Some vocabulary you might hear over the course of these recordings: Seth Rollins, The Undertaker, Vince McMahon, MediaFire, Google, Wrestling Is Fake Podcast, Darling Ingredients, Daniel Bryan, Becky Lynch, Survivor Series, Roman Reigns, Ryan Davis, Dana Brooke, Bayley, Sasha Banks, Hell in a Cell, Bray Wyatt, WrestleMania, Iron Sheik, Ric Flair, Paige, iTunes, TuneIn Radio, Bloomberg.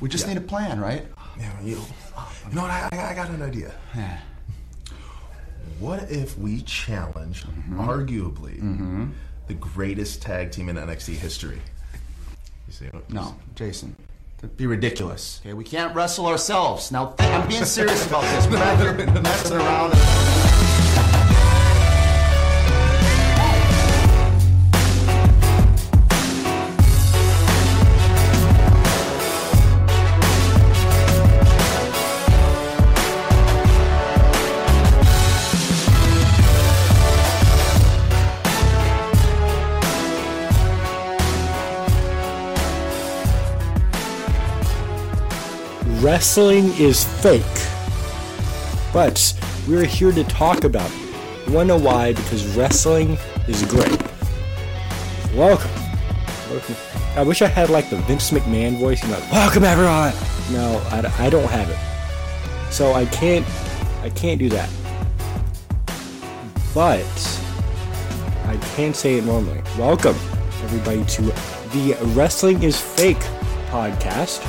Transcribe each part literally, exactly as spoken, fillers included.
We just yeah. need a plan, right? Yeah, you, you know what? I, I got an idea. Yeah. What if we challenge, mm-hmm. arguably, mm-hmm. the greatest tag team in N X T history? You see what no, Jason. That'd be ridiculous. Okay, we can't wrestle ourselves. Now, I'm being serious about this. We're not here messing around. Wrestling is fake, but we're here to talk about it. You want to know why? Because wrestling is great. Welcome. Welcome. I wish I had like the Vince McMahon voice, you know, like, welcome everyone. No, I, I don't have it, so I can't. I can't do that. But I can say it normally. Welcome everybody to the Wrestling is Fake podcast.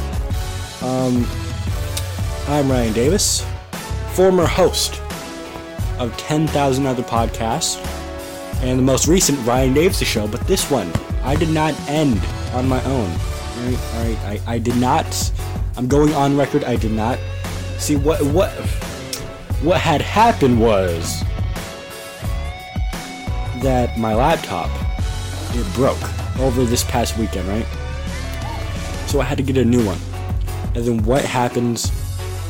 Um. I'm Ryan Davis, former host of ten thousand Other Podcasts, and the most recent Ryan Davis Show, but this one, I did not end on my own. All right, all right I, I did not, I'm going on record, I did not. See, what what what had happened was that my laptop, it broke over this past weekend, right? So I had to get a new one. And then what happens...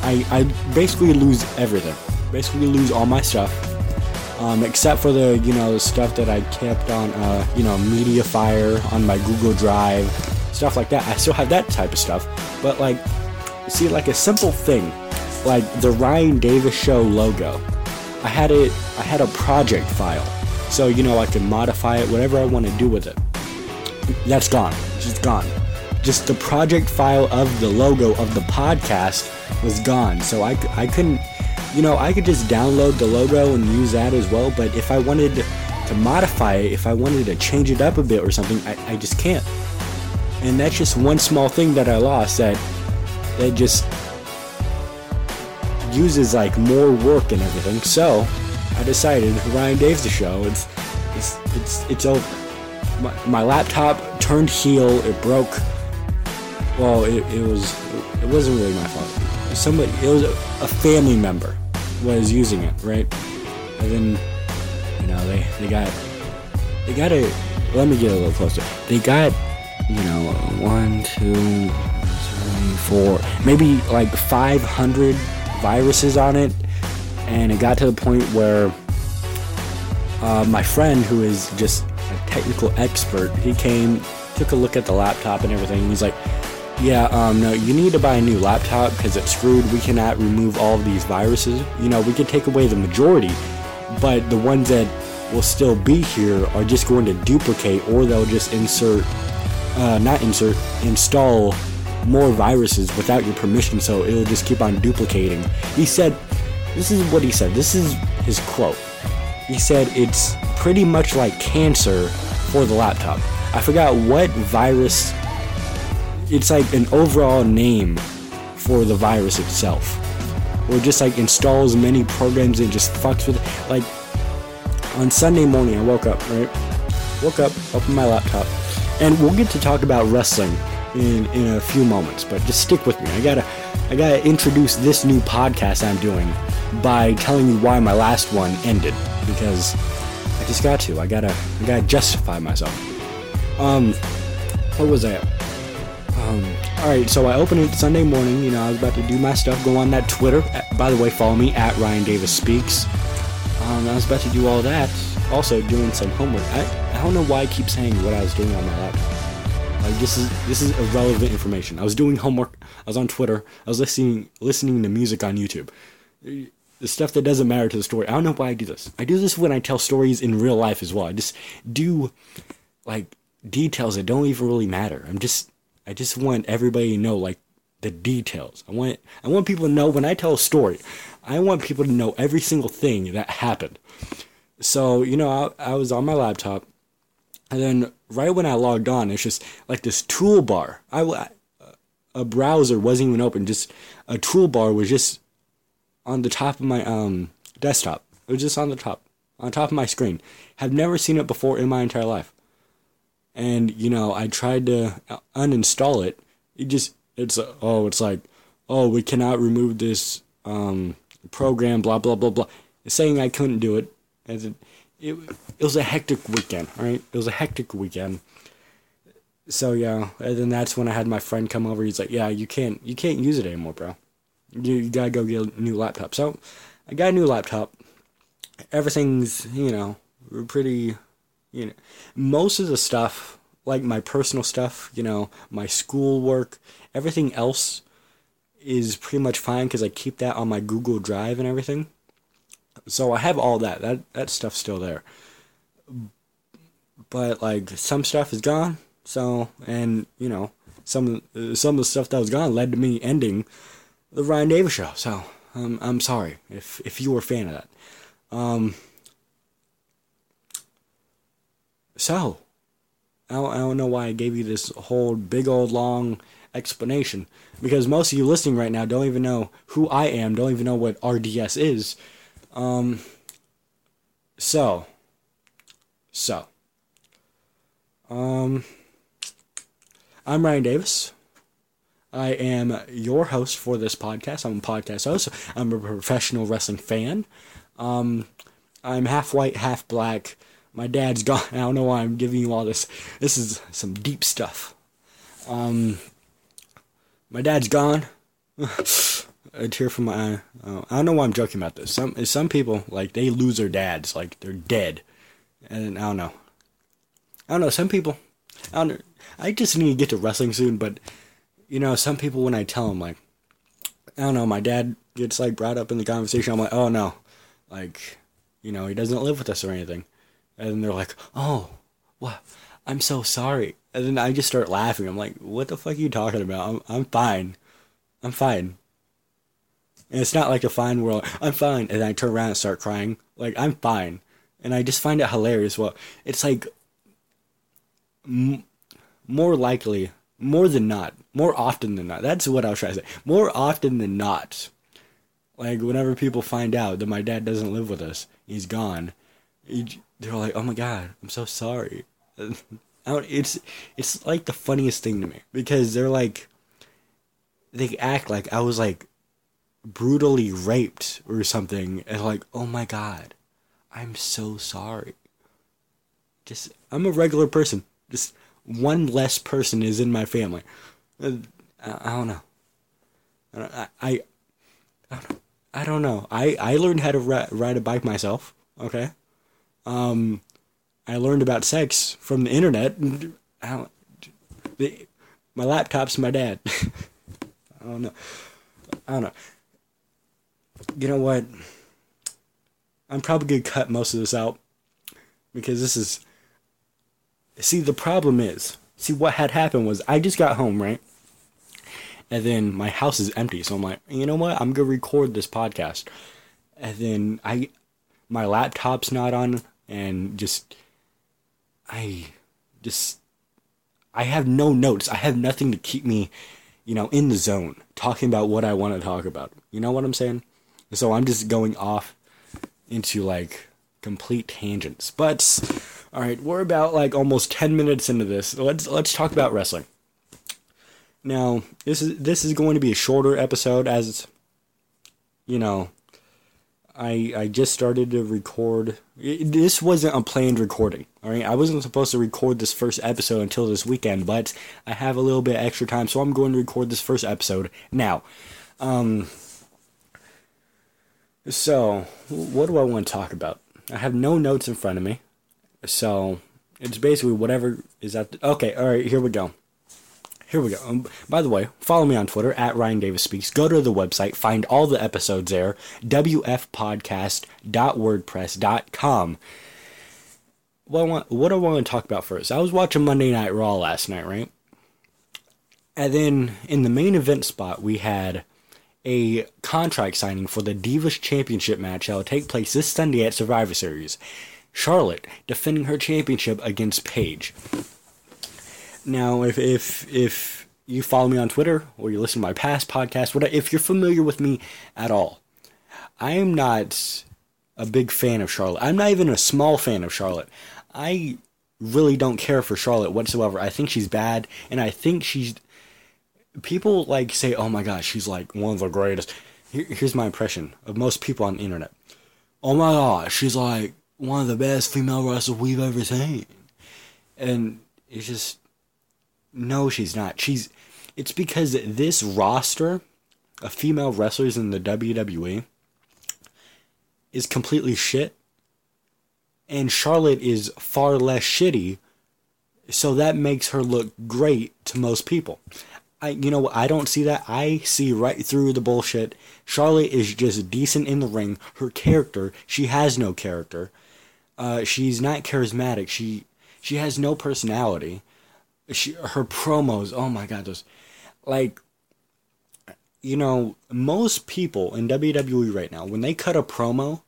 I, I basically lose everything. Basically lose all my stuff, um, except for the you know the stuff that I kept on uh, you know MediaFire on my Google Drive, stuff like that. I still have that type of stuff, but like, see, like a simple thing, like the Ryan Davis Show logo. I had it. I had a project file, so you know I could modify it, whatever I want to do with it. That's gone. Just gone. Just the project file of the logo of the podcast was gone, so I, I couldn't, you know, I could just download the logo and use that as well, but if I wanted to modify it, if I wanted to change it up a bit or something, I, I just can't. And that's just one small thing that I lost that, that just uses, like, more work and everything, so I decided Ryan Dave's the show, it's, it's, it's, it's over. My, my laptop turned heel, it broke. Well, it, it was, it wasn't really my fault. Somebody, it was a family member was using it, right? And then, you know, they, they got, they got a, let me get a little closer. They got, you know, one, two, three, four, maybe like five hundred viruses on it. And it got to the point where uh, my friend, who is just a technical expert, he came, took a look at the laptop and everything. And he's like, yeah, um, no, you need to buy a new laptop because it's screwed. We cannot remove all of these viruses. You know, we can take away the majority, but the ones that will still be here are just going to duplicate, or they'll just insert, uh, not insert, install more viruses without your permission, so it'll just keep on duplicating. He said, this is what he said, this is his quote. He said, it's pretty much like cancer for the laptop. I forgot what virus... It's like an overall name for the virus itself, or just like installs many programs and just fucks with it. Like on Sunday morning, I woke up, right? Woke up, opened my laptop, and we'll get to talk about wrestling in, in a few moments. But just stick with me. I gotta, I gotta introduce this new podcast I'm doing by telling you why my last one ended, because I just got to. I gotta, I gotta justify myself. Um, what was I at? Um, alright, so I opened it Sunday morning, you know, I was about to do my stuff, go on that Twitter, by the way, follow me, at Ryan Davis Speaks, um, I was about to do all that, also doing some homework. I, I don't know why I keep saying what I was doing on my laptop, like, this is, this is irrelevant information. I was doing homework, I was on Twitter, I was listening, listening to music on YouTube, the stuff that doesn't matter to the story. I don't know why I do this. I do this when I tell stories in real life as well. I just do, like, details that don't even really matter. I'm just... I just want everybody to know, like, the details. I want I want people to know when I tell a story. I want people to know every single thing that happened. So, you know, I, I was on my laptop, and then right when I logged on, it's just like this toolbar. I, a browser wasn't even open. Just a toolbar was just on the top of my um desktop. It was just on the top, on top of my screen. Have never seen it before in my entire life. And, you know, I tried to uninstall it. It just, it's, oh, it's like, oh, we cannot remove this um, program, blah, blah, blah, blah. It's saying I couldn't do it. As it, it, it was a hectic weekend, all right? It was a hectic weekend. So, yeah, and then that's when I had my friend come over. He's like, yeah, you can't, you can't use it anymore, bro. You, you gotta go get a new laptop. So I got a new laptop. Everything's, you know, pretty, you know, most of the stuff, like my personal stuff, you know, my schoolwork, everything else is pretty much fine because I keep that on my Google Drive and everything. So I have all that. That that stuff's still there. But, like, some stuff is gone. So, and, you know, some, some of the stuff that was gone led to me ending the Ryan Davis show. So, um, I'm sorry if, if you were a fan of that. Um, so, I don't, I don't know why I gave you this whole big old long explanation, because most of you listening right now don't even know who I am, don't even know what R D S is. Um, so, so, um, I'm Ryan Davis. I am your host for this podcast. I'm a podcast host. I'm a professional wrestling fan. Um, I'm half white, half black. My dad's gone. I don't know why I'm giving you all this. This is some deep stuff. Um, my dad's gone. A tear from my eye. Oh, I don't know why I'm joking about this. Some some people, like, they lose their dads. Like, they're dead. And I don't know. I don't know. Some people, I don't, I just need to get to wrestling soon, but, you know, some people, when I tell them, like, I don't know, my dad gets, like, brought up in the conversation. I'm like, oh, no. Like, you know, he doesn't live with us or anything. And they're like, oh, what? I'm so sorry. And then I just start laughing. I'm like, what the fuck are you talking about? I'm I'm fine. I'm fine. And it's not like a fine world. I'm fine. And I turn around and start crying. Like, I'm fine. And I just find it hilarious. Well, it's like, m- more likely, more than not, more often than not. That's what I was trying to say. More often than not. Like, whenever people find out that my dad doesn't live with us, he's gone, they're like, oh my God, I'm so sorry. I don't, it's, it's like the funniest thing to me. Because they're like, they act like I was like brutally raped or something. And like, oh my God, I'm so sorry. Just, I'm a regular person. Just one less person is in my family. I, I don't know. I, I, I don't know. I don't know. I, I learned how to ra- ride a bike myself, okay? Um, I learned about sex from the internet. I don't, the, my laptop's my dad. I don't know. I don't know. You know what? I'm probably going to cut most of this out. Because this is... See, the problem is... See, what had happened was I just got home, right? And then my house is empty. So I'm like, you know what? I'm going to record this podcast. And then I... My laptop's not on, and just, I, just, I have no notes. I have nothing to keep me, you know, in the zone, talking about what I want to talk about. You know what I'm saying? So I'm just going off into, like, complete tangents. But, all right, we're about, like, almost ten minutes into this. Let's let's talk about wrestling. Now, this is this is going to be a shorter episode, as, you know... I, I just started to record. It, this wasn't a planned recording, all right? I wasn't supposed to record this first episode until this weekend, but I have a little bit extra time, so I'm going to record this first episode now. Um. So, what do I want to talk about? I have no notes in front of me, so it's basically whatever is at the... Okay, all right, here we go. Here we go. Um, by the way, follow me on Twitter, at Ryan Davis Speaks. Go to the website, find all the episodes there, w f podcast dot wordpress dot com. What I want, what I want to talk about first? I was watching Monday Night Raw last night, right? And then in the main event spot, we had a contract signing for the Divas Championship match that will take place this Sunday at Survivor Series. Charlotte defending her championship against Paige. Now, if if if you follow me on Twitter or you listen to my past podcast, whatever, if you're familiar with me at all, I am not a big fan of Charlotte. I'm not even a small fan of Charlotte. I really don't care for Charlotte whatsoever. I think she's bad, and I think she's... People, like, say, oh my gosh, she's, like, one of the greatest. Here, here's my impression of most people on the internet. Oh my gosh, she's, like, one of the best female wrestlers we've ever seen. And it's just... No, she's not. She's... It's because this roster of female wrestlers in the W W E is completely shit. And Charlotte is far less shitty, so that makes her look great to most people. I, you know, I don't see that. I see right through the bullshit. Charlotte is just decent in the ring. Her character, she has no character. Uh, she's not charismatic. She she has no personality. She her promos, oh my god, those, like, you know, most people in W W E right now, when they cut a promo,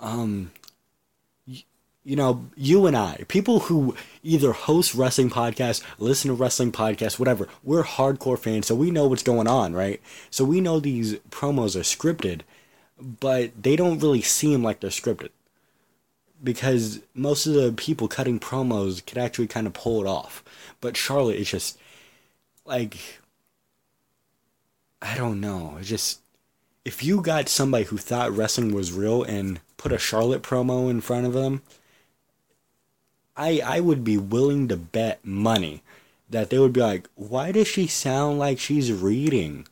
um. You know, you and I, people who either host wrestling podcasts, listen to wrestling podcasts, whatever, we're hardcore fans, so we know what's going on, right? So we know these promos are scripted, but they don't really seem like they're scripted. Because most of the people cutting promos could actually kind of pull it off. But Charlotte is just, like, I don't know. It's just, if you got somebody who thought wrestling was real and put a Charlotte promo in front of them, I I would be willing to bet money that they would be like, why does she sound like she's reading?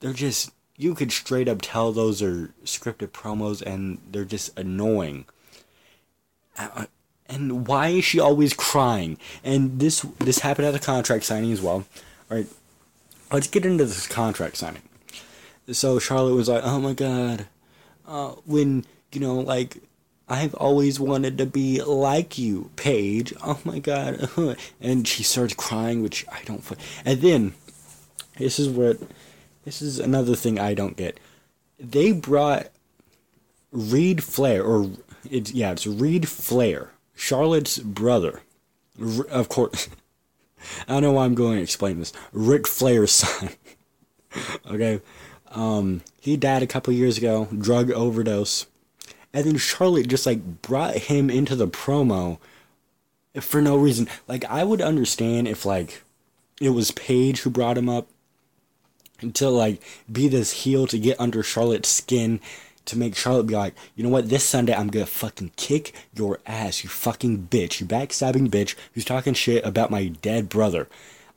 They're just, you could straight up tell those are scripted promos and they're just annoying. And why is she always crying? And this this happened at the contract signing as well. All right, let's get into this contract signing. So Charlotte was like, oh my god, uh, when, you know, like, I've always wanted to be like you, Paige. Oh my god. And she starts crying, which I don't... And then, this is what... This is another thing I don't get. They brought Reid Flair, or... It's, yeah, it's Reid Flair, Charlotte's brother. R- of course... I don't know why I'm going to explain this. Ric Flair's son. Okay? Um, he died a couple years ago. Drug overdose. And then Charlotte just, like, brought him into the promo for no reason. Like, I would understand if, like, it was Paige who brought him up to, like, be this heel to get under Charlotte's skin to make Charlotte be like, you know what, this Sunday I'm gonna fucking kick your ass, you fucking bitch, you backstabbing bitch who's talking shit about my dead brother.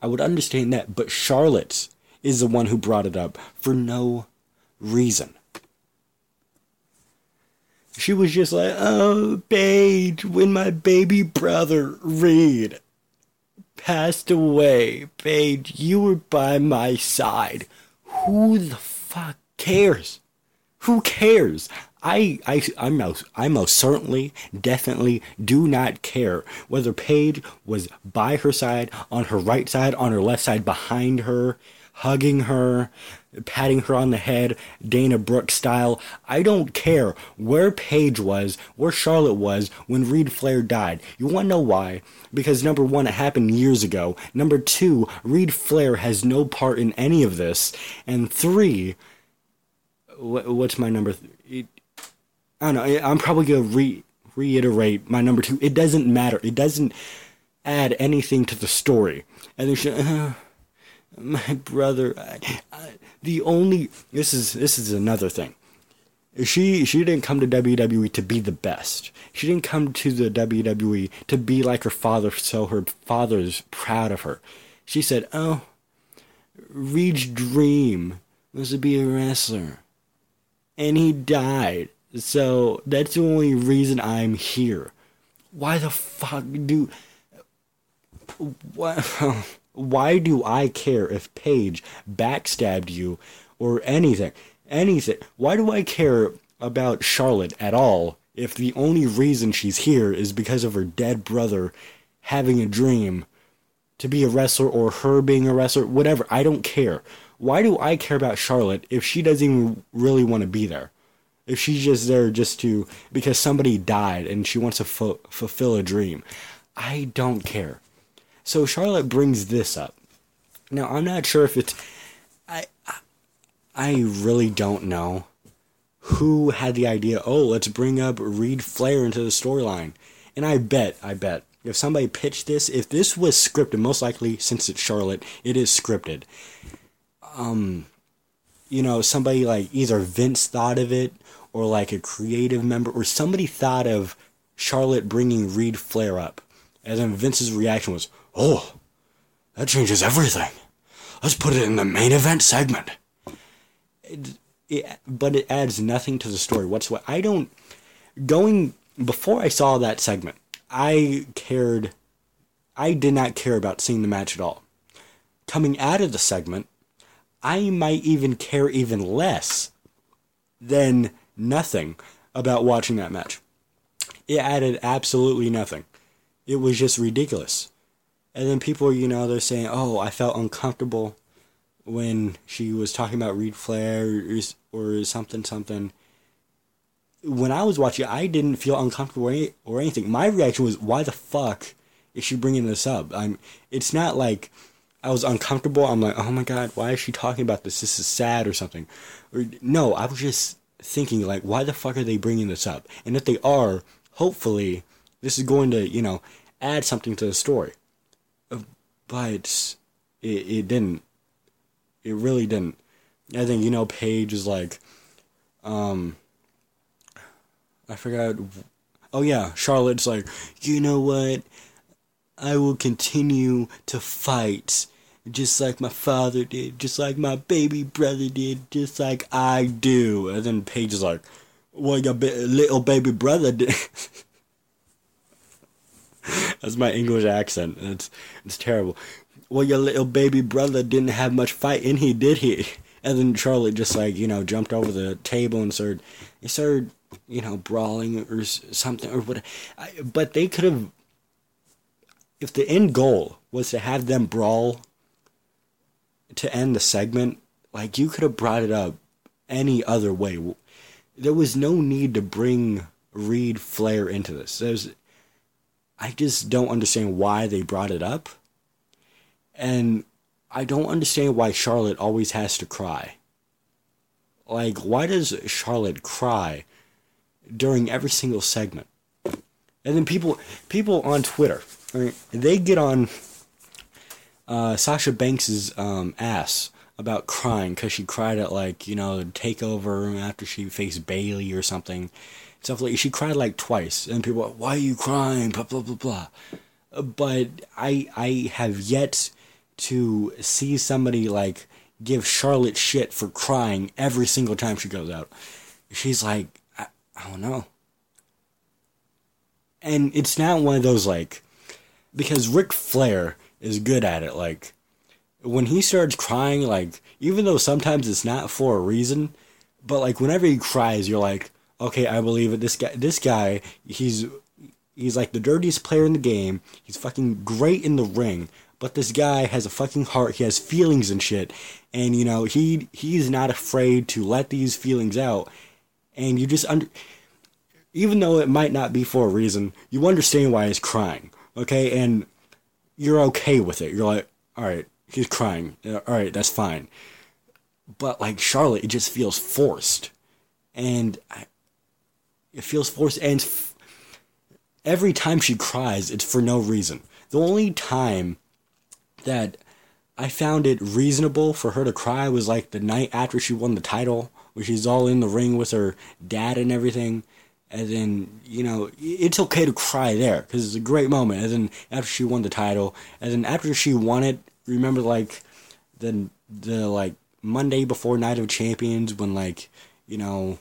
I would understand that, but Charlotte is the one who brought it up for no reason. She was just like, oh, Paige, when my baby brother, Reid, passed away, Paige, you were by my side. Who the fuck cares? Who cares? I, I, I most, I most certainly, definitely do not care whether Paige was by her side, on her right side, on her left side, behind her, hugging her, patting her on the head, Dana Brooke style. I don't care where Paige was, where Charlotte was when Reid Flair died. You want to know why? Because number one, it happened years ago. Number two, Reid Flair has no part in any of this. And three, wh- what's my number? Th- it, I don't know. I'm probably going to re- reiterate my number two. It doesn't matter. It doesn't add anything to the story. And there's... Uh, my brother, I, I, the only, this is, this is another thing. She, she didn't come to W W E to be the best. She didn't come to the W W E to be like her father, so her father's proud of her. She said, oh, Reid's dream was to be a wrestler. And he died. So that's the only reason I'm here. Why the fuck do, what? Why do I care if Paige backstabbed you or anything? Anything. Why do I care about Charlotte at all if the only reason she's here is because of her dead brother having a dream to be a wrestler or her being a wrestler? Whatever. I don't care. Why do I care about Charlotte if she doesn't even really want to be there? If she's just there just to... Because somebody died and she wants to fu- fulfill a dream. I don't care. So Charlotte brings this up. Now, I'm not sure if it's... I, I really don't know who had the idea, oh, let's bring up Reid Flair into the storyline. And I bet, I bet, if somebody pitched this, if this was scripted, most likely, since it's Charlotte, it is scripted. Um, you know, somebody like either Vince thought of it, or like a creative member, or somebody thought of Charlotte bringing Reid Flair up. As in Vince's reaction was, oh, that changes everything. Let's put it in the main event segment. It, it, but it adds nothing to the story whatsoever. I don't... Going... Before I saw that segment, I cared... I did not care about seeing the match at all. Coming out of the segment, I might even care even less than nothing about watching that match. It added absolutely nothing. It was just ridiculous. And then people, you know, they're saying, oh, I felt uncomfortable when she was talking about Reid Flair or something, something. When I was watching, I didn't feel uncomfortable or anything. My reaction was, why the fuck is she bringing this up? I'm. It's not like I was uncomfortable. I'm like, oh my God, why is she talking about this? This is sad or something. Or, no, I was just thinking, like, why the fuck are they bringing this up? And if they are, hopefully, this is going to, you know, add something to the story. But it, it didn't. It really didn't. I think, you know, Paige is like, um... I forgot. Oh, yeah. Charlotte's like, you know what? I will continue to fight. Just like my father did. Just like my baby brother did. Just like I do. And then Paige is like, well, your ba- little baby brother did. That's my English accent. It's, it's terrible. Well, your little baby brother didn't have much fight in he, did he? And then Charlotte just like, you know, jumped over the table and started... It started... you know, brawling or something or what. But they could have, if the end goal was to have them brawl to end the segment, like, you could have brought it up any other way. There was no need to bring Reid Flair into this. There's, I just don't understand why they brought it up. And I don't understand why Charlotte always has to cry. Like, why does Charlotte cry during every single segment? And then people people on Twitter, I mean, they get on uh, Sasha Banks' um, ass about crying because she cried at, like, you know, TakeOver after she faced Bayley or something. Stuff like, she cried like twice. And people are, why are you crying? Blah, blah, blah, blah. But I, I have yet to see somebody, like, give Charlotte shit for crying every single time she goes out. She's like, I don't know. And it's not one of those, like... Because Ric Flair is good at it, like... When he starts crying, like... Even though sometimes it's not for a reason... But, like, whenever he cries, you're like... Okay, I believe it. This guy, this guy, he's... He's, like, the dirtiest player in the game. He's fucking great in the ring. But this guy has a fucking heart. He has feelings and shit. And, you know, he he's not afraid to let these feelings out. And you just, under, even though it might not be for a reason, you understand why he's crying, okay? And you're okay with it. You're like, all right, he's crying. All right, that's fine. But, like, Charlotte, it just feels forced. And I, it feels forced. And f- every time she cries, it's for no reason. The only time that I found it reasonable for her to cry was, like, the night after she won the title, where she's all in the ring with her dad and everything. And then, you know, it's okay to cry there, because it's a great moment. And then after she won the title, and then after she won it, remember, like, the, the like, Monday before Night of Champions, when, like, you know,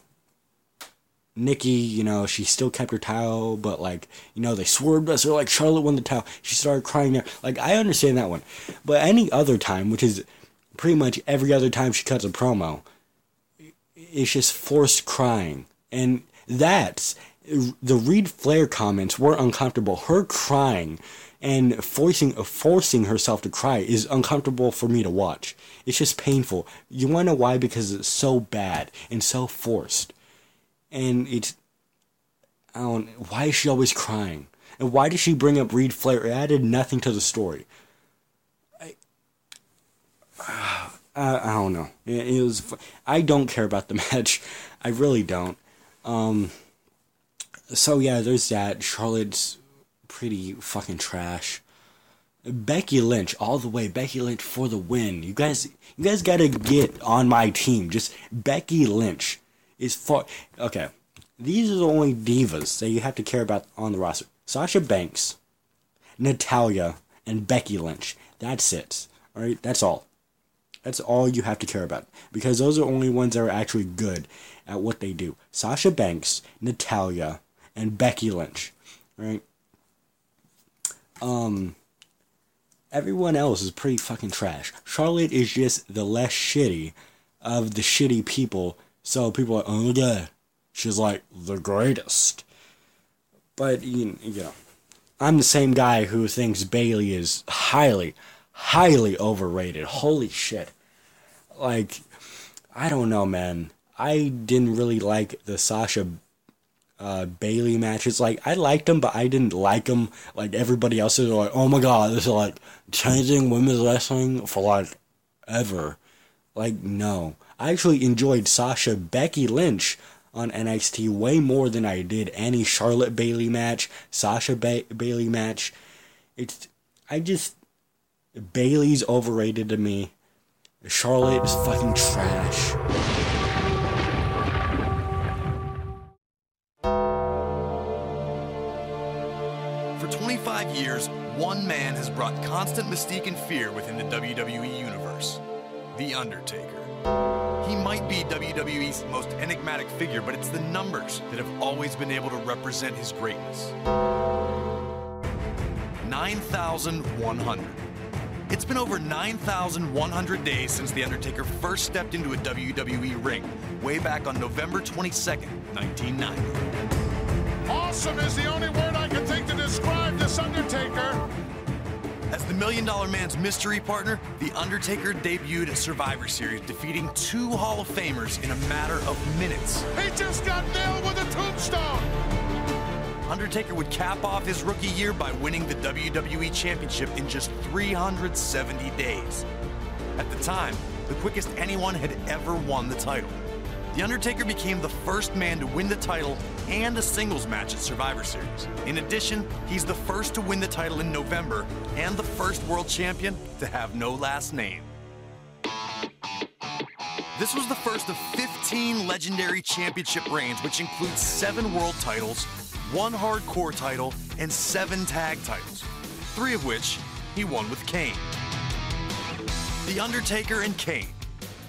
Nikki, you know, she still kept her title, but, like, you know, they swerved us, or, like, Charlotte won the title. She started crying there. Like, I understand that one. But any other time, which is pretty much every other time she cuts a promo... It's just forced crying. And that's... The Reid Flair comments were uncomfortable. Her crying and forcing forcing herself to cry is uncomfortable for me to watch. It's just painful. You want to know why? Because it's so bad and so forced. And it's... I don't... Why is she always crying? And why did she bring up Reid Flair? It added nothing to the story. I, I, I don't know. It, it was. I don't care about the match. I really don't. Um. So yeah, there's that. Charlotte's pretty fucking trash. Becky Lynch, all the way. Becky Lynch for the win. You guys, you guys gotta get on my team. Just Becky Lynch is for. Okay, these are the only divas that you have to care about on the roster. Sasha Banks, Natalya, and Becky Lynch. That's it. All right, that's all. That's all you have to care about, because those are the only ones that are actually good at what they do. Sasha Banks, Natalya, and Becky Lynch. All right. Um. Everyone else is pretty fucking trash. Charlotte is just the less shitty of the shitty people. So people are like, oh, yeah. She's like, the greatest. But, you know, I'm the same guy who thinks Bayley is highly, highly overrated. Holy shit. Like, I don't know, man. I didn't really like the Sasha Uh, Bayley matches. Like, I liked them, but I didn't like them like everybody else is like, oh my god, this is like changing women's wrestling for like ever. Like, no. I actually enjoyed Sasha Becky Lynch on N X T way more than I did any Charlotte Bayley match, Sasha ba- Bayley match. It's, I just, Bayley's overrated to me. Charlotte is fucking trash. Years, one man has brought constant mystique and fear within the W W E universe, The Undertaker. He might be W W E's most enigmatic figure, but it's the numbers that have always been able to represent his greatness. nine thousand one hundred. It's been over nine thousand one hundred days since The Undertaker first stepped into a W W E ring, way back on November twenty-second, nineteen ninety. Awesome is the only word I can think to describe this Undertaker. As the Million Dollar Man's mystery partner, The Undertaker debuted at Survivor Series, defeating two Hall of Famers in a matter of minutes. He just got nailed with a tombstone. Undertaker would cap off his rookie year by winning the W W E Championship in just three hundred seventy days. At the time, the quickest anyone had ever won the title. The Undertaker became the first man to win the title and a singles match at Survivor Series. In addition, he's the first to win the title in November and the first world champion to have no last name. This was the first of fifteen legendary championship reigns, which includes seven world titles, one hardcore title, and seven tag titles, three of which he won with Kane. The Undertaker and Kane,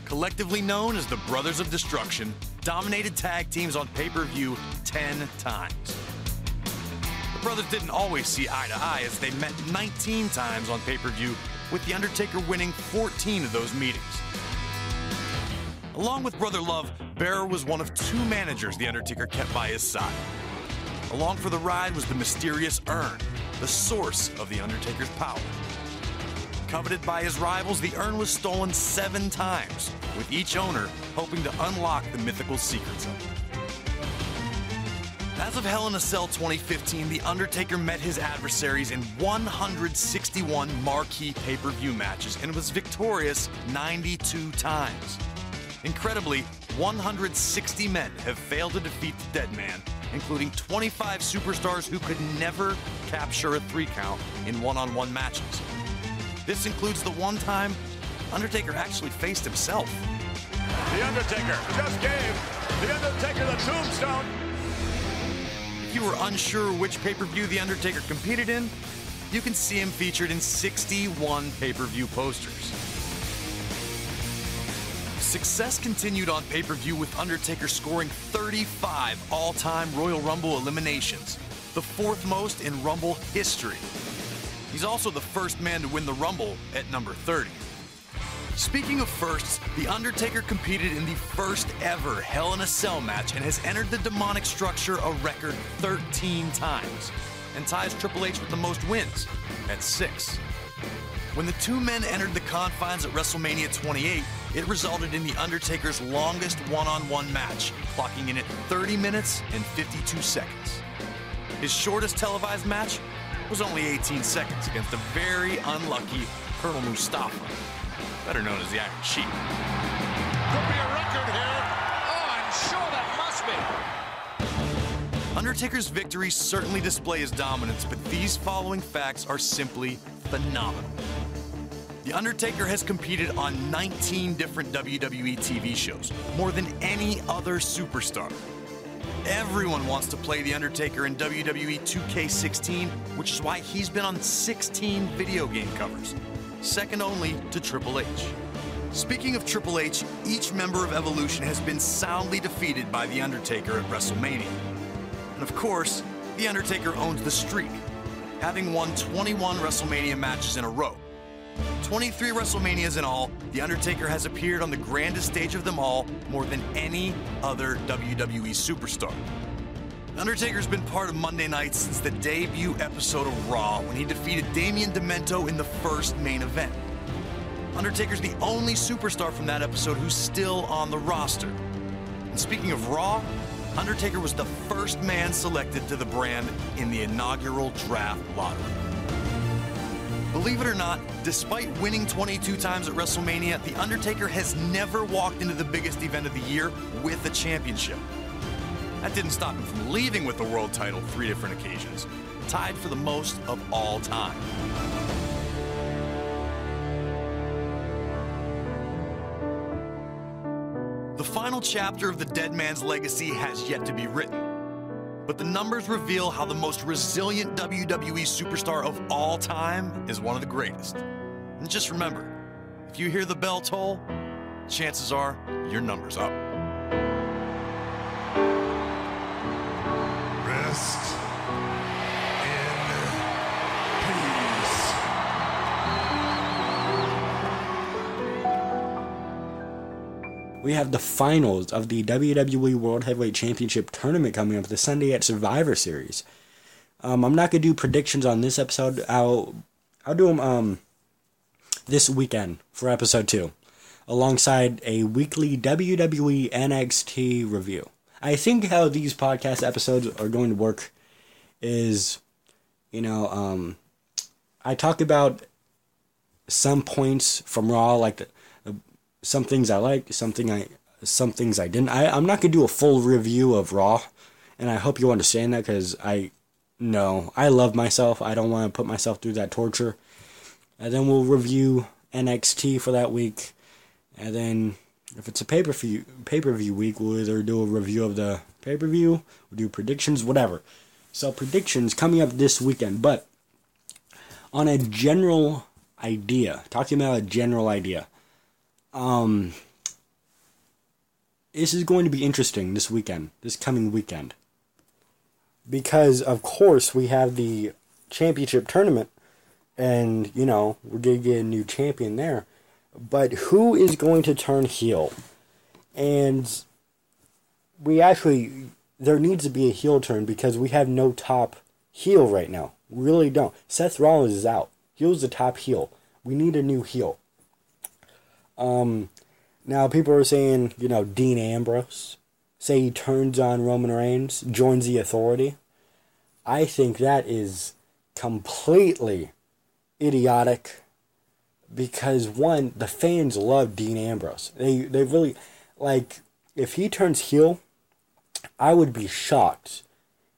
collectively known as the Brothers of Destruction, dominated tag teams on pay-per-view ten times. The brothers didn't always see eye to eye, as they met nineteen times on pay-per-view, with The Undertaker winning fourteen of those meetings. Along with Brother Love, Bearer was one of two managers The Undertaker kept by his side. Along for the ride was the mysterious urn, the source of The Undertaker's power. Coveted by his rivals, the urn was stolen seven times, with each owner hoping to unlock the mythical secrets of it. As of Hell in a Cell twenty fifteen, The Undertaker met his adversaries in one hundred sixty-one marquee pay-per-view matches and was victorious ninety-two times. Incredibly, one hundred sixty men have failed to defeat the Dead Man, including twenty-five superstars who could never capture a three-count in one-on-one matches. This includes the one time Undertaker actually faced himself. The Undertaker just gave The Undertaker the tombstone. If you were unsure which pay-per-view The Undertaker competed in, you can see him featured in sixty-one pay-per-view posters. Success continued on pay-per-view, with Undertaker scoring thirty-five all-time Royal Rumble eliminations, the fourth most in Rumble history. He's also the first man to win the Rumble at number thirty. Speaking of firsts, The Undertaker competed in the first ever Hell in a Cell match and has entered the demonic structure a record thirteen times, and ties Triple H with the most wins at six. When the two men entered the confines at WrestleMania twenty-eight, it resulted in The Undertaker's longest one-on-one match, clocking in at thirty minutes and fifty-two seconds. His shortest televised match was only eighteen seconds against a very unlucky Colonel Mustafa. better known as the Iron Sheik. Could be a record here. Oh, I'm sure that must be. Undertaker's victories certainly display his dominance, but these following facts are simply phenomenal. The Undertaker has competed on nineteen different W W E T V shows, more than any other superstar. Everyone wants to play The Undertaker in W W E two K sixteen, which is why he's been on sixteen video game covers, second only to Triple H. Speaking of Triple H, each member of Evolution has been soundly defeated by The Undertaker at WrestleMania. And of course, The Undertaker owns the streak, having won twenty-one WrestleMania matches in a row. twenty-three WrestleManias in all, The Undertaker has appeared on the grandest stage of them all more than any other W W E superstar. The Undertaker's been part of Monday Night since the debut episode of Raw when he defeated Damian Demento in the first main event. Undertaker's the only superstar from that episode who's still on the roster. And speaking of Raw, Undertaker was the first man selected to the brand in the inaugural draft lottery. Believe it or not, despite winning twenty-two times at WrestleMania, The Undertaker has never walked into the biggest event of the year with a championship. That didn't stop him from leaving with the world title three different occasions, tied for the most of all time. The final chapter of the Dead Man's legacy has yet to be written. But the numbers reveal how the most resilient W W E superstar of all time is one of the greatest. And just remember, if you hear the bell toll, chances are your number's up. Rest We have the finals of the W W E World Heavyweight Championship Tournament coming up this Sunday at Survivor Series. Um, I'm not going to do predictions on this episode. I'll I'll do them um, this weekend for episode two, alongside a weekly W W E N X T review. I think how these podcast episodes are going to work is, you know, um, I talk about some points from Raw, like the some things I like, something I, some things I didn't. I, I'm not going to do a full review of Raw, and I hope you understand that, because I know I love myself. I don't want to put myself through that torture. And then we'll review N X T for that week. And then if it's a pay-per-view, pay-per-view week, we'll either do a review of the pay-per-view, we'll do predictions, whatever. So predictions coming up this weekend. But on a general idea, talking about a general idea, Um, this is going to be interesting this weekend, this coming weekend. Because, of course, we have the championship tournament, and, you know, we're going to get a new champion there. But who is going to turn heel? And we actually, there needs to be a heel turn, because we have no top heel right now. We really don't. Seth Rollins is out. He was the top heel. We need a new heel. Um, now people are saying, you know, Dean Ambrose, say he turns on Roman Reigns, joins the Authority. I think that is completely idiotic, because one, the fans love Dean Ambrose. They, they really, like, if he turns heel, I would be shocked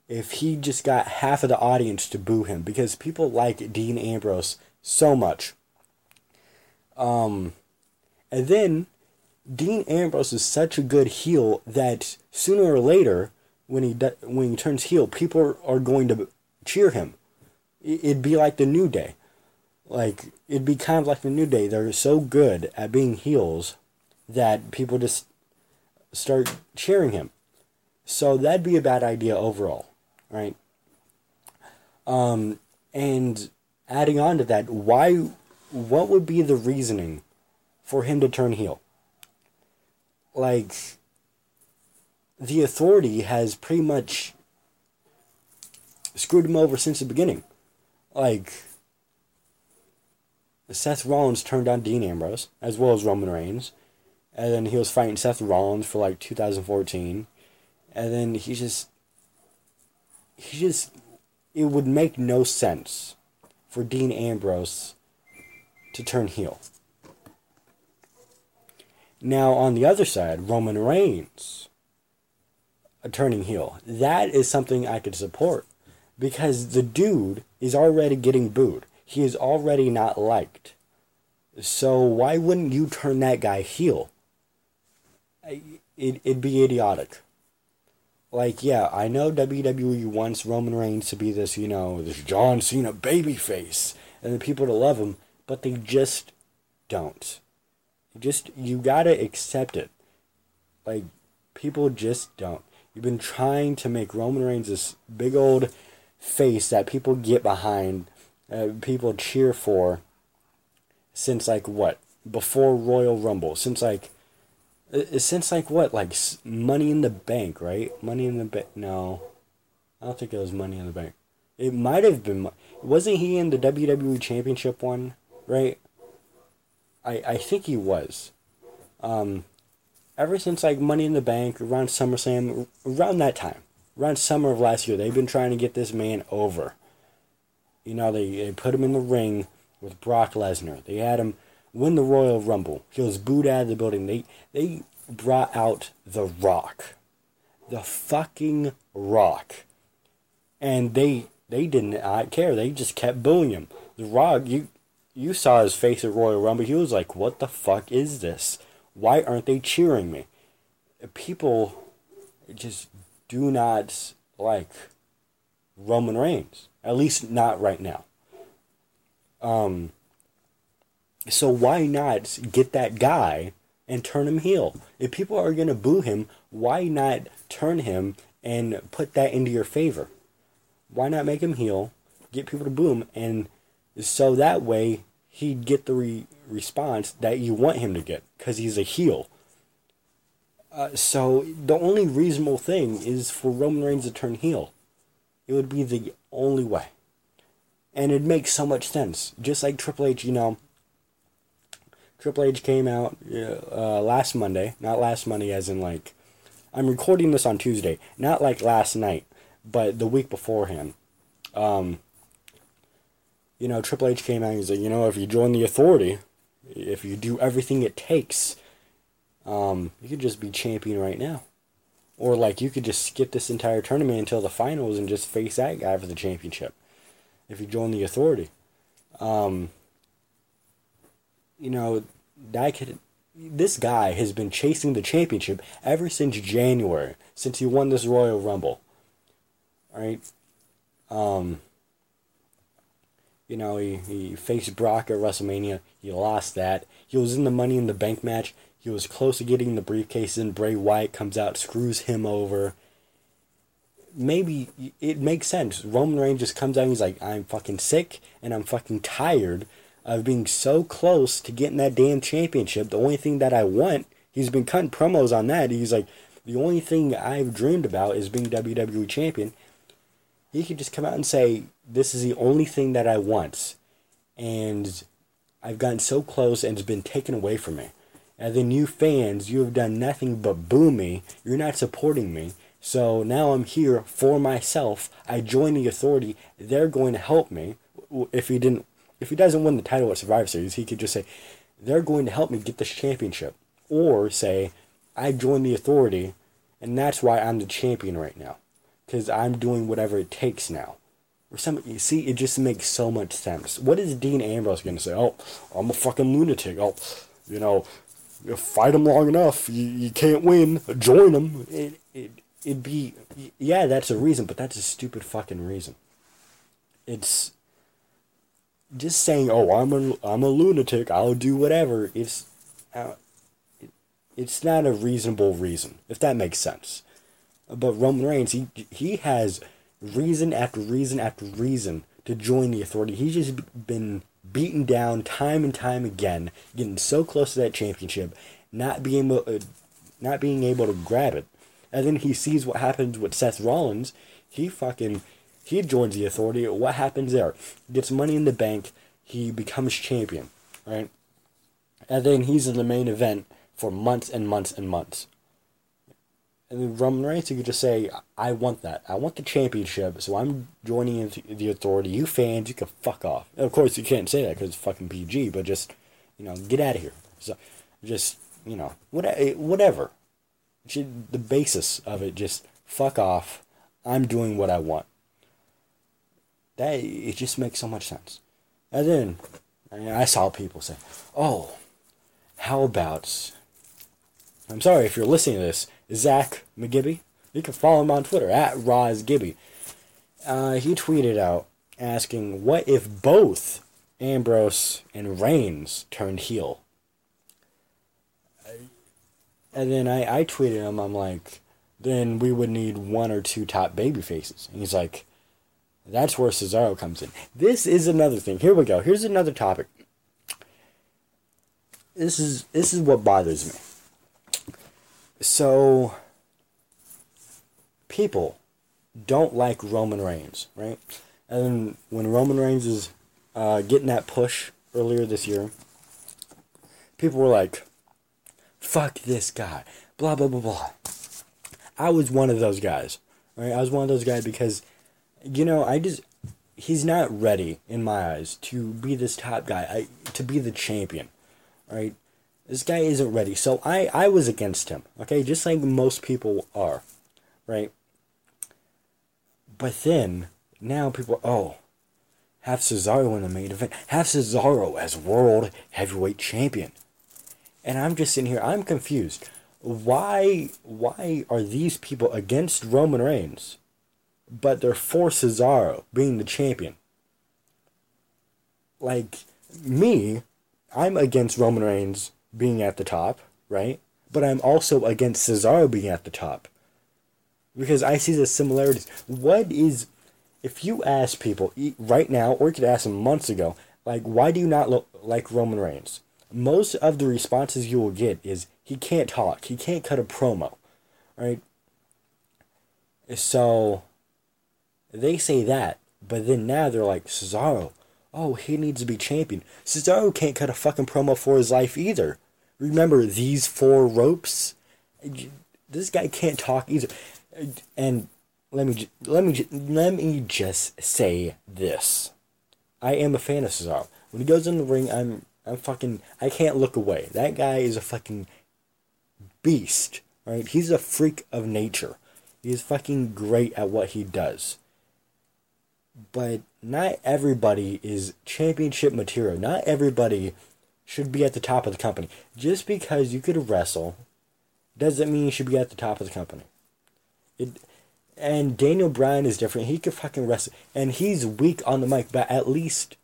if he just got half of the audience to boo him, because people like Dean Ambrose so much. Um... And then, Dean Ambrose is such a good heel that sooner or later, when he de- when he turns heel, people are going to cheer him. It'd be like the New Day. Like, it'd be kind of like the New Day. They're so good at being heels that people just start cheering him. So that'd be a bad idea overall, right? Um, and adding on to that, why? What would be the reasoning for him to turn heel? Like, the Authority has pretty much screwed him over since the beginning. Like, Seth Rollins turned on Dean Ambrose, as well as Roman Reigns, and then he was fighting Seth Rollins for like two thousand fourteen, and then he just, he just, it would make no sense for Dean Ambrose to turn heel. Now, on the other side, Roman Reigns turning heel. That is something I could support. Because the dude is already getting booed. He is already not liked. So why wouldn't you turn that guy heel? It, it'd be idiotic. Like, yeah, I know W W E wants Roman Reigns to be this, you know, this John Cena babyface, and the people to love him, but they just don't. Just, you gotta accept it. Like, people just don't. You've been trying to make Roman Reigns this big old face that people get behind, uh, people cheer for, since, like, what? Before Royal Rumble. Since, like... Since, like, what? Like, Money in the Bank, right? Money in the Bank. No. I don't think it was Money in the Bank. It might have been. Mo- Wasn't he in the W W E Championship one, right? I I think he was. Um, ever since, like, Money in the Bank, around SummerSlam, around that time, around summer of last year, they've been trying to get this man over. You know, they, they put him in the ring with Brock Lesnar. They had him win the Royal Rumble. He was booed out of the building. They they brought out The Rock. The fucking Rock. And they they did not care. They just kept booing him. The Rock, you you saw his face at Royal Rumble. He was like, what the fuck is this? Why aren't they cheering me? People just do not like Roman Reigns. At least not right now. Um... So why not get that guy and turn him heel? If people are going to boo him, why not turn him and put that into your favor? Why not make him heel, get people to boo him, and so that way he'd get the re- response that you want him to get, because he's a heel. Uh, so the only reasonable thing is for Roman Reigns to turn heel. It would be the only way. And it makes so much sense. Just like Triple H, you know... Triple H came out uh, last Monday. Not last Monday as in like... I'm recording this on Tuesday. Not like last night. But the week beforehand. Um, you know, Triple H came out and he's like, you know, if you join the Authority, if you do everything it takes, um, you could just be champion right now. Or like you could just skip this entire tournament until the finals and just face that guy for the championship. If you join the Authority. Um... You know, that could, this guy has been chasing the championship ever since January, since he won this Royal Rumble. All right? Um, you know, he, he faced Brock at WrestleMania. He lost that. He was in the Money in the Bank match. He was close to getting the briefcase, and Bray Wyatt comes out, screws him over. Maybe it makes sense. Roman Reigns just comes out and he's like, I'm fucking sick, and I'm fucking tired of being so close to getting that damn championship. The only thing that I want, he's been cutting promos on that. He's like, the only thing I've dreamed about is being W W E champion. He could just come out and say, this is the only thing that I want. And I've gotten so close and it's been taken away from me. And then you fans, you have done nothing but boo me. You're not supporting me. So now I'm here for myself. I join the Authority. They're going to help me. If he didn't If he doesn't win the title at Survivor Series, he could just say, they're going to help me get this championship. Or say, I joined the Authority, and that's why I'm the champion right now. Because I'm doing whatever it takes now. Or some, you see, it just makes so much sense. What is Dean Ambrose going to say? Oh, I'm a fucking lunatic. Oh, you know, fight him long enough. You, you can't win. Join him. It, it, it'd be, yeah, that's a reason, but that's a stupid fucking reason. It's... Just saying, oh, I'm a, I'm a lunatic, I'll do whatever, it's, uh, it, it's not a reasonable reason, if that makes sense. But Roman Reigns, he he has reason after reason after reason to join the Authority. He's just been beaten down time and time again, getting so close to that championship, not being able, uh, not being able to grab it. And then he sees what happens with Seth Rollins. He fucking... He joins the Authority. What happens there? Gets Money in the Bank. He becomes champion, right? And then he's in the main event for months and months and months. And then Roman Reigns, you could just say, I want that. I want the championship, so I'm joining the Authority. You fans, you can fuck off. And of course, you can't say that because it's fucking P G, but just, you know, get out of here. So just you know, whatever. The basis of it, just fuck off. I'm doing what I want. That, it just makes so much sense. And then, I mean, I saw people say, oh, how about, I'm sorry if you're listening to this, Zach McGibby. You can follow him on Twitter, at RozGibby. Uh, he tweeted out asking, what if both Ambrose and Reigns turned heel? And then I, I tweeted him, I'm like, then we would need one or two top baby faces. And he's like, that's where Cesaro comes in. This is another thing. Here we go. Here's another topic. This is this is what bothers me. So, people don't like Roman Reigns, right? And then when Roman Reigns is uh, getting that push earlier this year, people were like, fuck this guy, blah, blah, blah, blah. I was one of those guys, right? I was one of those guys because, you know, I just, he's not ready, in my eyes, to be this top guy, I, to be the champion, right? This guy isn't ready, so I, I was against him, okay? Just like most people are, right? But then, now people are, oh, have Cesaro in the main event. Have Cesaro as world heavyweight champion. And I'm just sitting here, I'm confused. Why why are these people against Roman Reigns, but they're for Cesaro being the champion? Like, me, I'm against Roman Reigns being at the top, right? But I'm also against Cesaro being at the top. Because I see the similarities. What is, if you ask people right now, or you could ask them months ago, like, why do you not lo- like Roman Reigns? Most of the responses you will get is, he can't talk, he can't cut a promo, right? So, they say that, but then now they're like, Cesaro, oh, he needs to be champion. Cesaro can't cut a fucking promo for his life either. Remember, these four ropes? This guy can't talk either. And let me, let me, let me just say this. I am a fan of Cesaro. When he goes in the ring, I'm... I'm fucking... I can't look away. That guy is a fucking beast, right? He's a freak of nature. He's fucking great at what he does. But not everybody is championship material. Not everybody should be at the top of the company. Just because you could wrestle doesn't mean you should be at the top of the company. It... And Daniel Bryan is different. He could fucking wrestle. And he's weak on the mic, but at least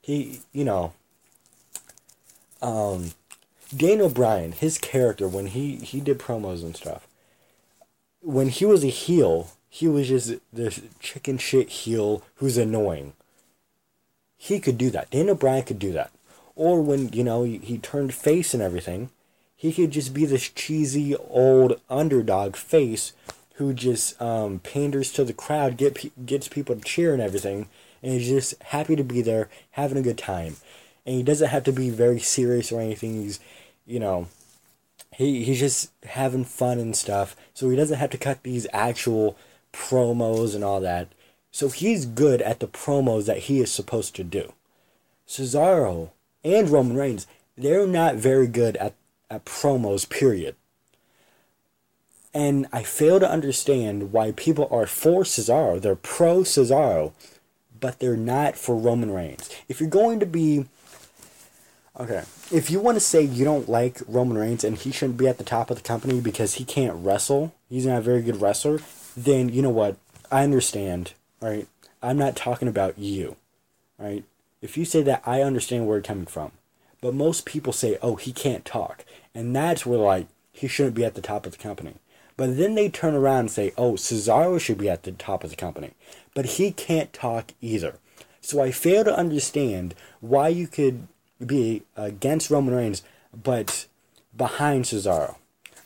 he, you know... Um, Daniel Bryan, his character, when he, he did promos and stuff, when he was a heel, he was just this chicken shit heel who's annoying. He could do that. Daniel Bryan could do that. Or when, you know, he, he turned face and everything, he could just be this cheesy old underdog face who just um, panders to the crowd, get, gets people to cheer and everything, and is just happy to be there, having a good time. And he doesn't have to be very serious or anything. He's, you know, he he's just having fun and stuff. So he doesn't have to cut these actual promos and all that. So he's good at the promos that he is supposed to do. Cesaro and Roman Reigns, they're not very good at, at promos, period. And I fail to understand why people are for Cesaro. They're pro Cesaro, but they're not for Roman Reigns. If you're going to be... Okay, if you want to say you don't like Roman Reigns and he shouldn't be at the top of the company because he can't wrestle, he's not a very good wrestler, then you know what? I understand, alright? I'm not talking about you, alright? If you say that, I understand where you're coming from. But most people say, oh, he can't talk. And that's where, like, he shouldn't be at the top of the company. But then they turn around and say, oh, Cesaro should be at the top of the company. But he can't talk either. So I fail to understand why you could... be against Roman Reigns, but behind Cesaro.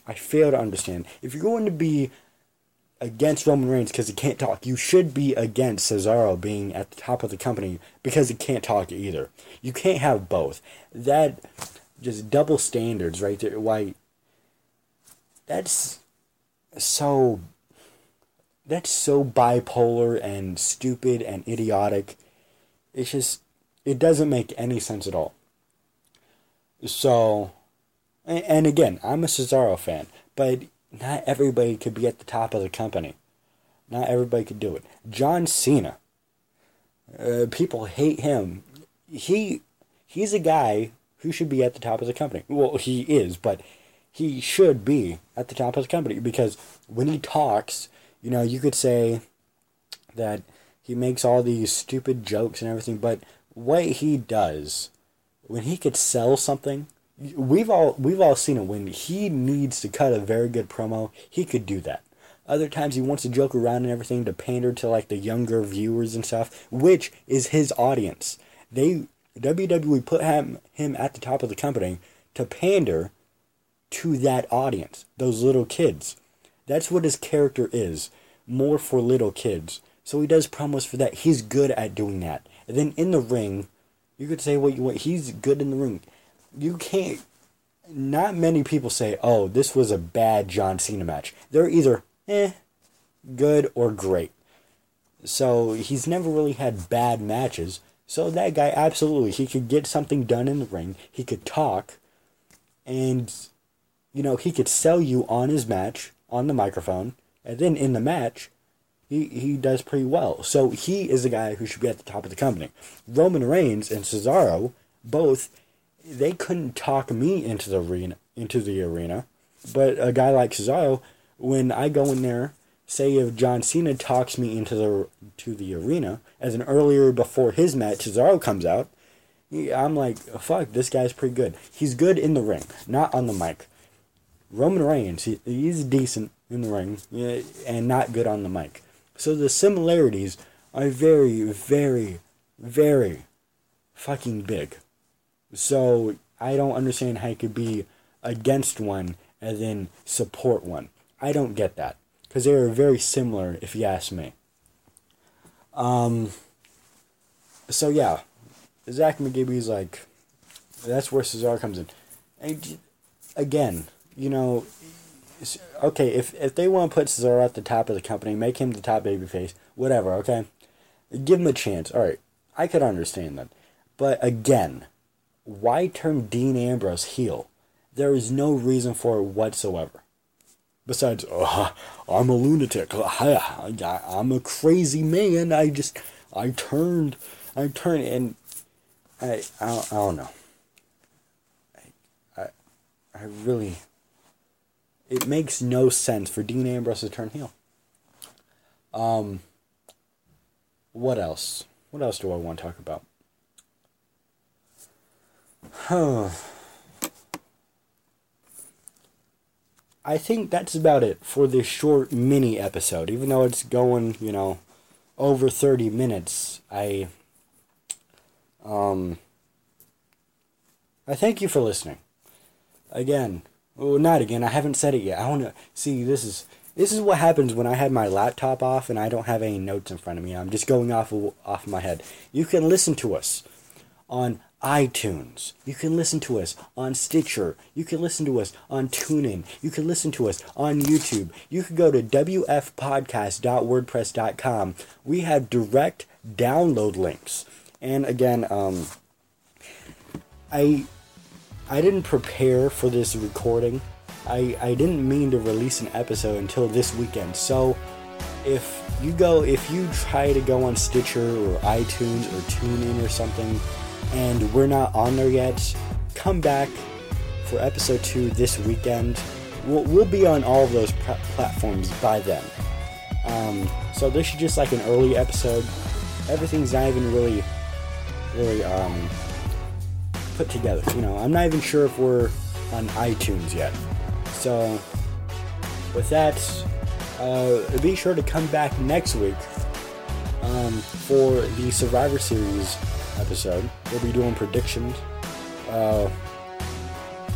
I fail to understand. If you're going to be against Roman Reigns because he can't talk, you should be against Cesaro being at the top of the company because he can't talk either. You can't have both. That, just double standards right there. Why, that's so, that's so bipolar and stupid and idiotic. It's just, it doesn't make any sense at all. So, And again, I'm a Cesaro fan, but not everybody could be at the top of the company. Not everybody could do it. John Cena. Uh, people hate him. He he's a guy who should be at the top of the company. Well, he is, but he should be at the top of the company because when he talks, you know, you could say that he makes all these stupid jokes and everything, but what he does, when he could sell something, we've all we've all seen it. When he needs to cut a very good promo, he could do that. Other times he wants to joke around and everything to pander to like the younger viewers and stuff, which is his audience. They W W E put him him at the top of the company to pander to that audience, those little kids. That's what his character is, more for little kids. So he does promos for that. He's good at doing that. And then in the ring, you could say what you want. He's good in the ring. You can't. Not many people say, "Oh, this was a bad John Cena match." They're either eh, good or great. So he's never really had bad matches. So that guy, absolutely, he could get something done in the ring. He could talk, and you know he could sell you on his match on the microphone, and then in the match, he he does pretty well. So he is a guy who should be at the top of the company. Roman Reigns and Cesaro both. They couldn't talk me into the arena, into the arena, but a guy like Cesaro, when I go in there, say if John Cena talks me into the to the arena, as an earlier before his match, Cesaro comes out, I'm like, fuck, this guy's pretty good. He's good in the ring, not on the mic. Roman Reigns, he, he's decent in the ring, and not good on the mic. So the similarities are very, very, very fucking big. So, I don't understand how you could be against one and then support one. I don't get that. Because they are very similar, if you ask me. Um. So, yeah. Zach McGibby's like, that's where Cesaro comes in. And again, you know, okay, if, if they want to put Cesaro at the top of the company, make him the top babyface, whatever, okay? Give him a chance. Alright, I could understand that. But again, why turn Dean Ambrose heel? There is no reason for it whatsoever. Besides, oh, I'm a lunatic. I'm a crazy man. I just, I turned, I turned, and I, I, don't, I don't know. I, I, I really, it makes no sense for Dean Ambrose to turn heel. Um, what else? What else do I want to talk about? Huh. I think that's about it for this short mini episode. Even though it's going, you know, over thirty minutes, I um I thank you for listening. Again, well, not again. I haven't said it yet. I want to see. This is this is what happens when I have my laptop off and I don't have any notes in front of me. I'm just going off of, off my head. You can listen to us on iTunes. You can listen to us on Stitcher. You can listen to us on TuneIn. You can listen to us on YouTube. You can go to w f podcast dot wordpress dot com. We have direct download links. And again, um, I I didn't prepare for this recording. I, I didn't mean to release an episode until this weekend. So if you go, if you try to go on Stitcher or iTunes or TuneIn or something, and we're not on there yet, come back for episode two this weekend. We'll, we'll be on all of those pr- platforms by then. Um, so this is just like an early episode. Everything's not even really, really um, put together. You know, I'm not even sure if we're on iTunes yet. So with that, uh, be sure to come back next week um, for the Survivor Series episode. We'll be doing predictions. Uh,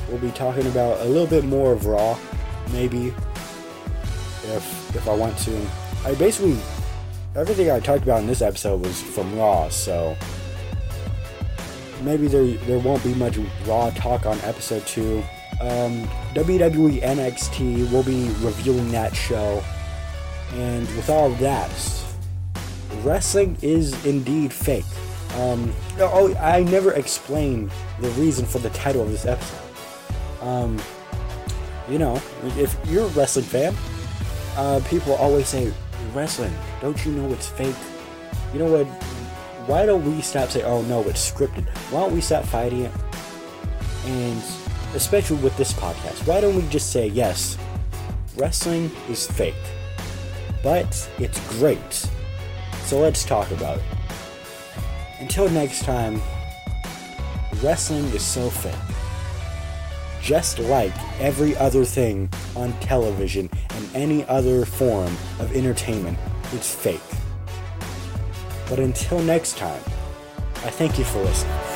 we'll be talking about a little bit more of Raw, maybe, if if I want to. I basically, everything I talked about in this episode was from Raw, so maybe there there won't be much Raw talk on episode two. Um, W W E N X T, we'll be reviewing that show, and with all that, wrestling is indeed fake. Um, oh, I never explained the reason for the title of this episode. Um, you know, if you're a wrestling fan, uh, people always say, wrestling, don't you know it's fake? You know what? Why don't we stop saying, oh no, it's scripted? Why don't we stop fighting it? And especially with this podcast, why don't we just say, yes, wrestling is fake, but it's great. So let's talk about it. Until next time, wrestling is so fake. Just like every other thing on television and any other form of entertainment, it's fake. But until next time, I thank you for listening.